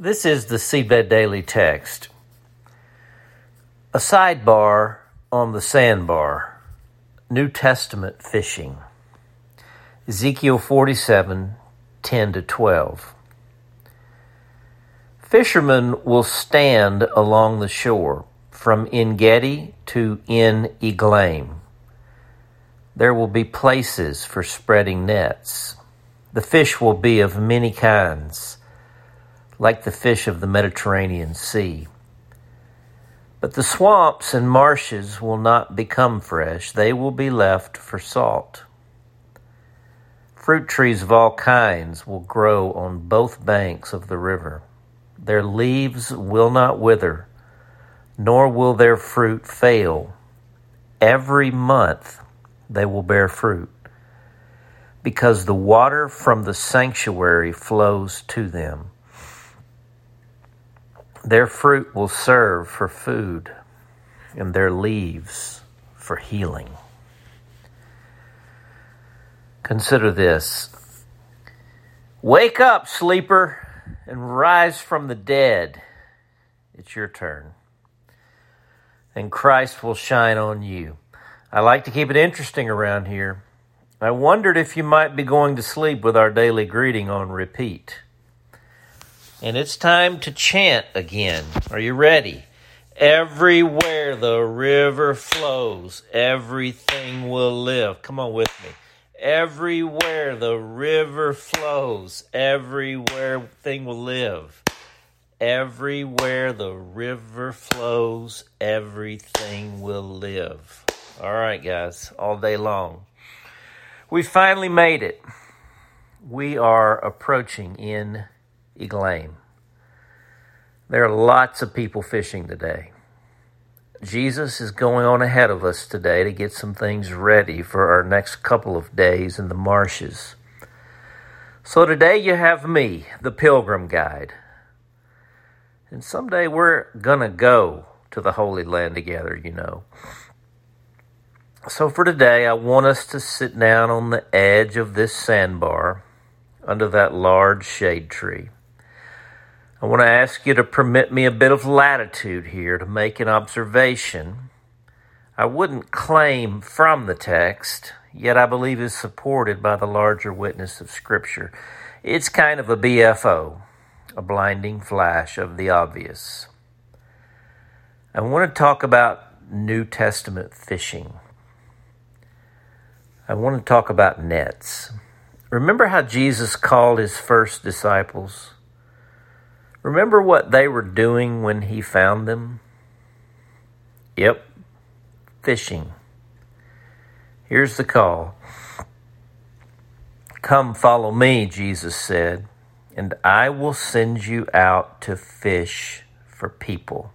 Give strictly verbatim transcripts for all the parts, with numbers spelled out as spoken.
This is the Seedbed Daily Text. A sidebar on the sandbar. New Testament fishing. Ezekiel forty-seven, ten to twelve. Fishermen will stand along the shore from En Gedi to En Eglaim. There will be places for spreading nets. The fish will be of many kinds, like the fish of the Mediterranean Sea. But the swamps and marshes will not become fresh. They will be left for salt. Fruit trees of all kinds will grow on both banks of the river. Their leaves will not wither, nor will their fruit fail. Every month they will bear fruit, because the water from the sanctuary flows to them. Their fruit will serve for food, and their leaves for healing. Consider this. Wake up, sleeper, and rise from the dead. It's your turn. And Christ will shine on you. I like to keep it interesting around here. I wondered if you might be going to sleep with our daily greeting on repeat. And it's time to chant again. Are you ready? Everywhere the river flows, everything will live. Come on with me. Everywhere the river flows, everywhere thing will live. Everywhere the river flows, everything will live. All right, guys, all day long. We finally made it. We are approaching in Eglaim. There are lots of people fishing today. Jesus is going on ahead of us today to get some things ready for our next couple of days in the marshes. So today you have me, the pilgrim guide. And someday we're going to go to the Holy Land together, you know. So for today, I want us to sit down on the edge of this sandbar under that large shade tree. I want to ask you to permit me a bit of latitude here to make an observation I wouldn't claim from the text, yet I believe is supported by the larger witness of Scripture. It's kind of a B F O, a blinding flash of the obvious. I want to talk about New Testament fishing. I want to talk about nets. Remember how Jesus called his first disciples? Remember what they were doing when he found them? Yep, fishing. Here's the call. Come follow me, Jesus said, and I will send you out to fish for people.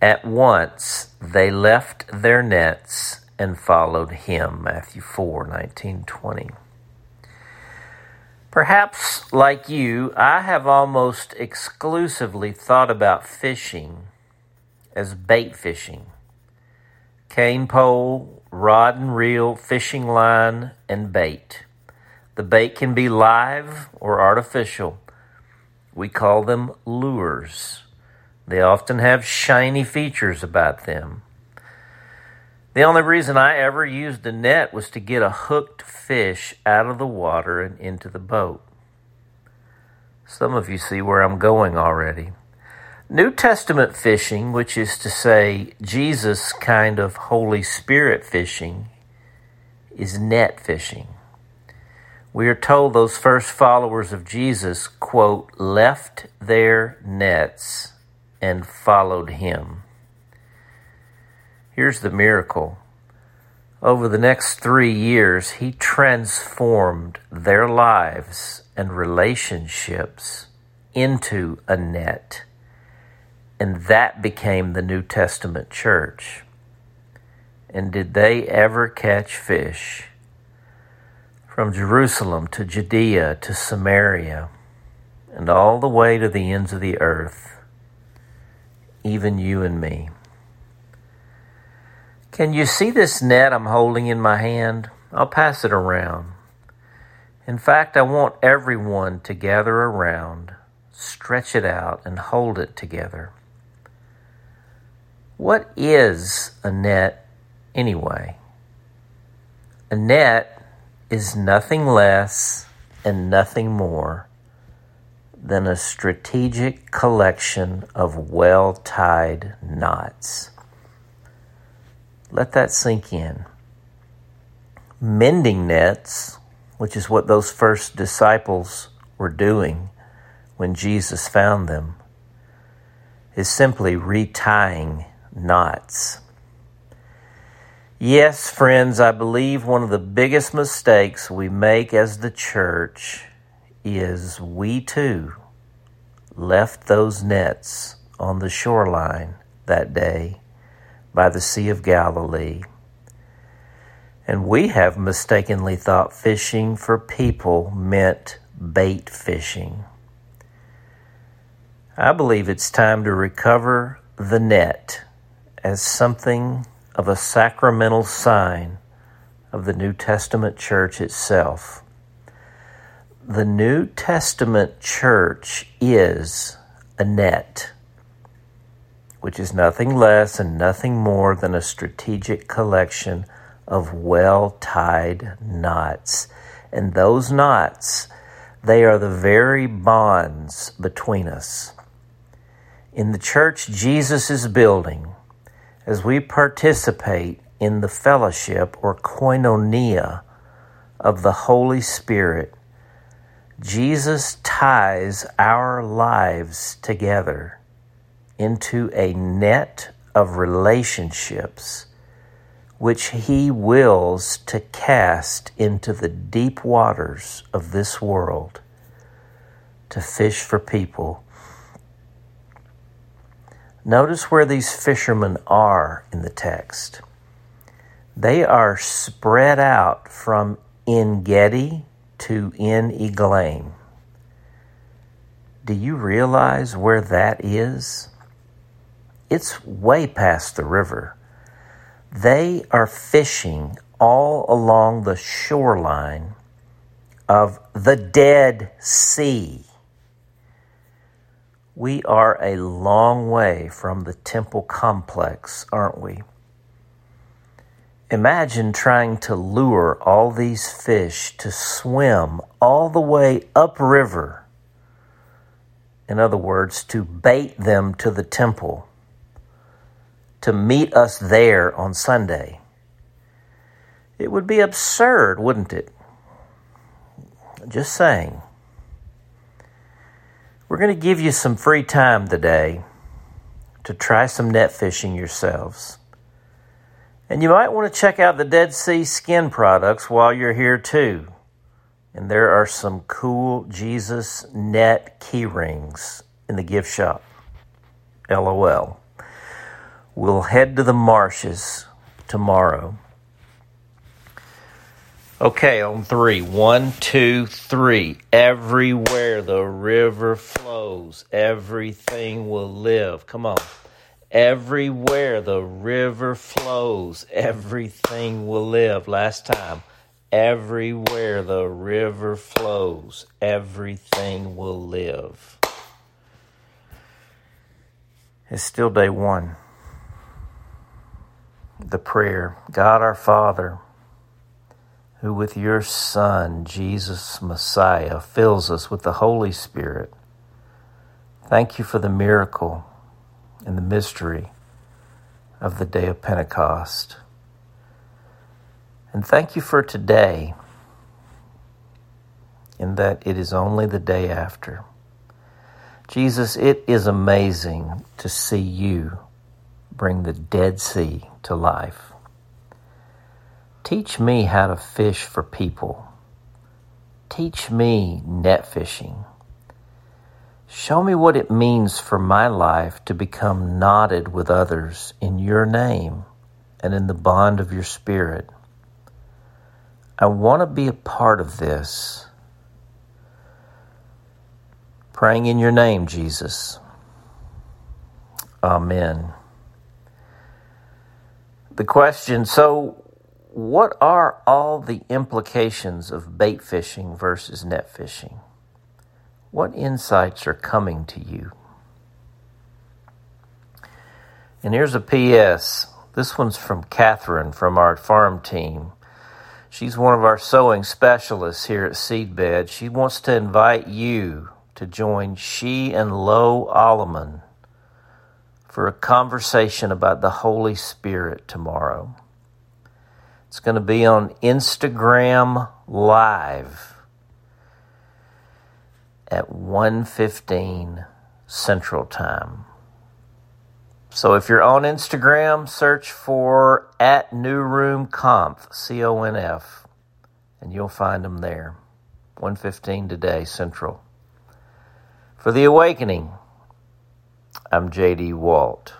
At once they left their nets and followed him, Matthew four, nineteen, twenty. Perhaps, like you, I have almost exclusively thought about fishing as bait fishing. Cane pole, rod and reel, fishing line, and bait. The bait can be live or artificial. We call them lures. They often have shiny features about them. The only reason I ever used a net was to get a hooked fish out of the water and into the boat. Some of you see where I'm going already. New Testament fishing, which is to say Jesus kind of Holy Spirit fishing, is net fishing. We are told those first followers of Jesus, quote, left their nets and followed him. Here's the miracle. Over the next three years, he transformed their lives and relationships into a net. And that became the New Testament church. And did they ever catch fish? From Jerusalem to Judea to Samaria and all the way to the ends of the earth, even you and me. Can you see this net I'm holding in my hand? I'll pass it around. In fact, I want everyone to gather around stretch it out, and hold it together. What is a net anyway? A net is nothing less and nothing more than a strategic collection of well-tied knots. Let that sink in. Mending nets, which is what those first disciples were doing when Jesus found them, is simply retying knots. Yes, friends, I believe one of the biggest mistakes we make as the church is we too left those nets on the shoreline that day by the Sea of Galilee. And we have mistakenly thought fishing for people meant bait fishing. I believe it's time to recover the net as something of a sacramental sign of the New Testament church itself. The New Testament church is a net, which is nothing less and nothing more than a strategic collection of well-tied knots. And those knots, they are the very bonds between us. In the church Jesus is building, as we participate in the fellowship or koinonia of the Holy Spirit, Jesus ties our lives together into a net of relationships which he wills to cast into the deep waters of this world to fish for people. Notice where these fishermen are in the text. They are spread out from En Gedi to En Eglaim. Do you realize where that is? It's way past the river. They are fishing all along the shoreline of the Dead Sea. We are a long way from the temple complex, aren't we? Imagine trying to lure all these fish to swim all the way upriver. In other words, to bait them to the temple, to meet us there on Sunday. It would be absurd, wouldn't it? Just saying. We're going to give you some free time today to try some net fishing yourselves. And you might want to check out the Dead Sea skin products while you're here too. And there are some cool Jesus net key rings in the gift shop. L O L. We'll head to the marshes tomorrow. Okay, on three. One, two, three. Everywhere the river flows, everything will live. Come on. Everywhere the river flows, everything will live. Last time. Everywhere the river flows, everything will live. It's still day one. The prayer. God our Father, who with your Son, Jesus Messiah, fills us with the Holy Spirit. Thank you for the miracle and the mystery of the day of Pentecost. And thank you for today, in that it is only the day after. Jesus, it is amazing to see you bring the Dead Sea to life. Teach me how to fish for people. Teach me net fishing. Show me what it means for my life to become knotted with others in your name and in the bond of your Spirit. I want to be a part of this. Praying in your name, Jesus. Amen. The question, so what are all the implications of bait fishing versus net fishing? What insights are coming to you? And here's a P S This one's from Catherine from our farm team. She's one of our sowing specialists here at Seedbed. She wants to invite you to join she and Lo Alleman for a conversation about the Holy Spirit tomorrow. It's going to be on Instagram Live at one fifteen Central Time. So if you're on Instagram, search for at New Room Conf, C O N F, and you'll find them there. one fifteen today Central. For The Awakening, I'm J D Walt.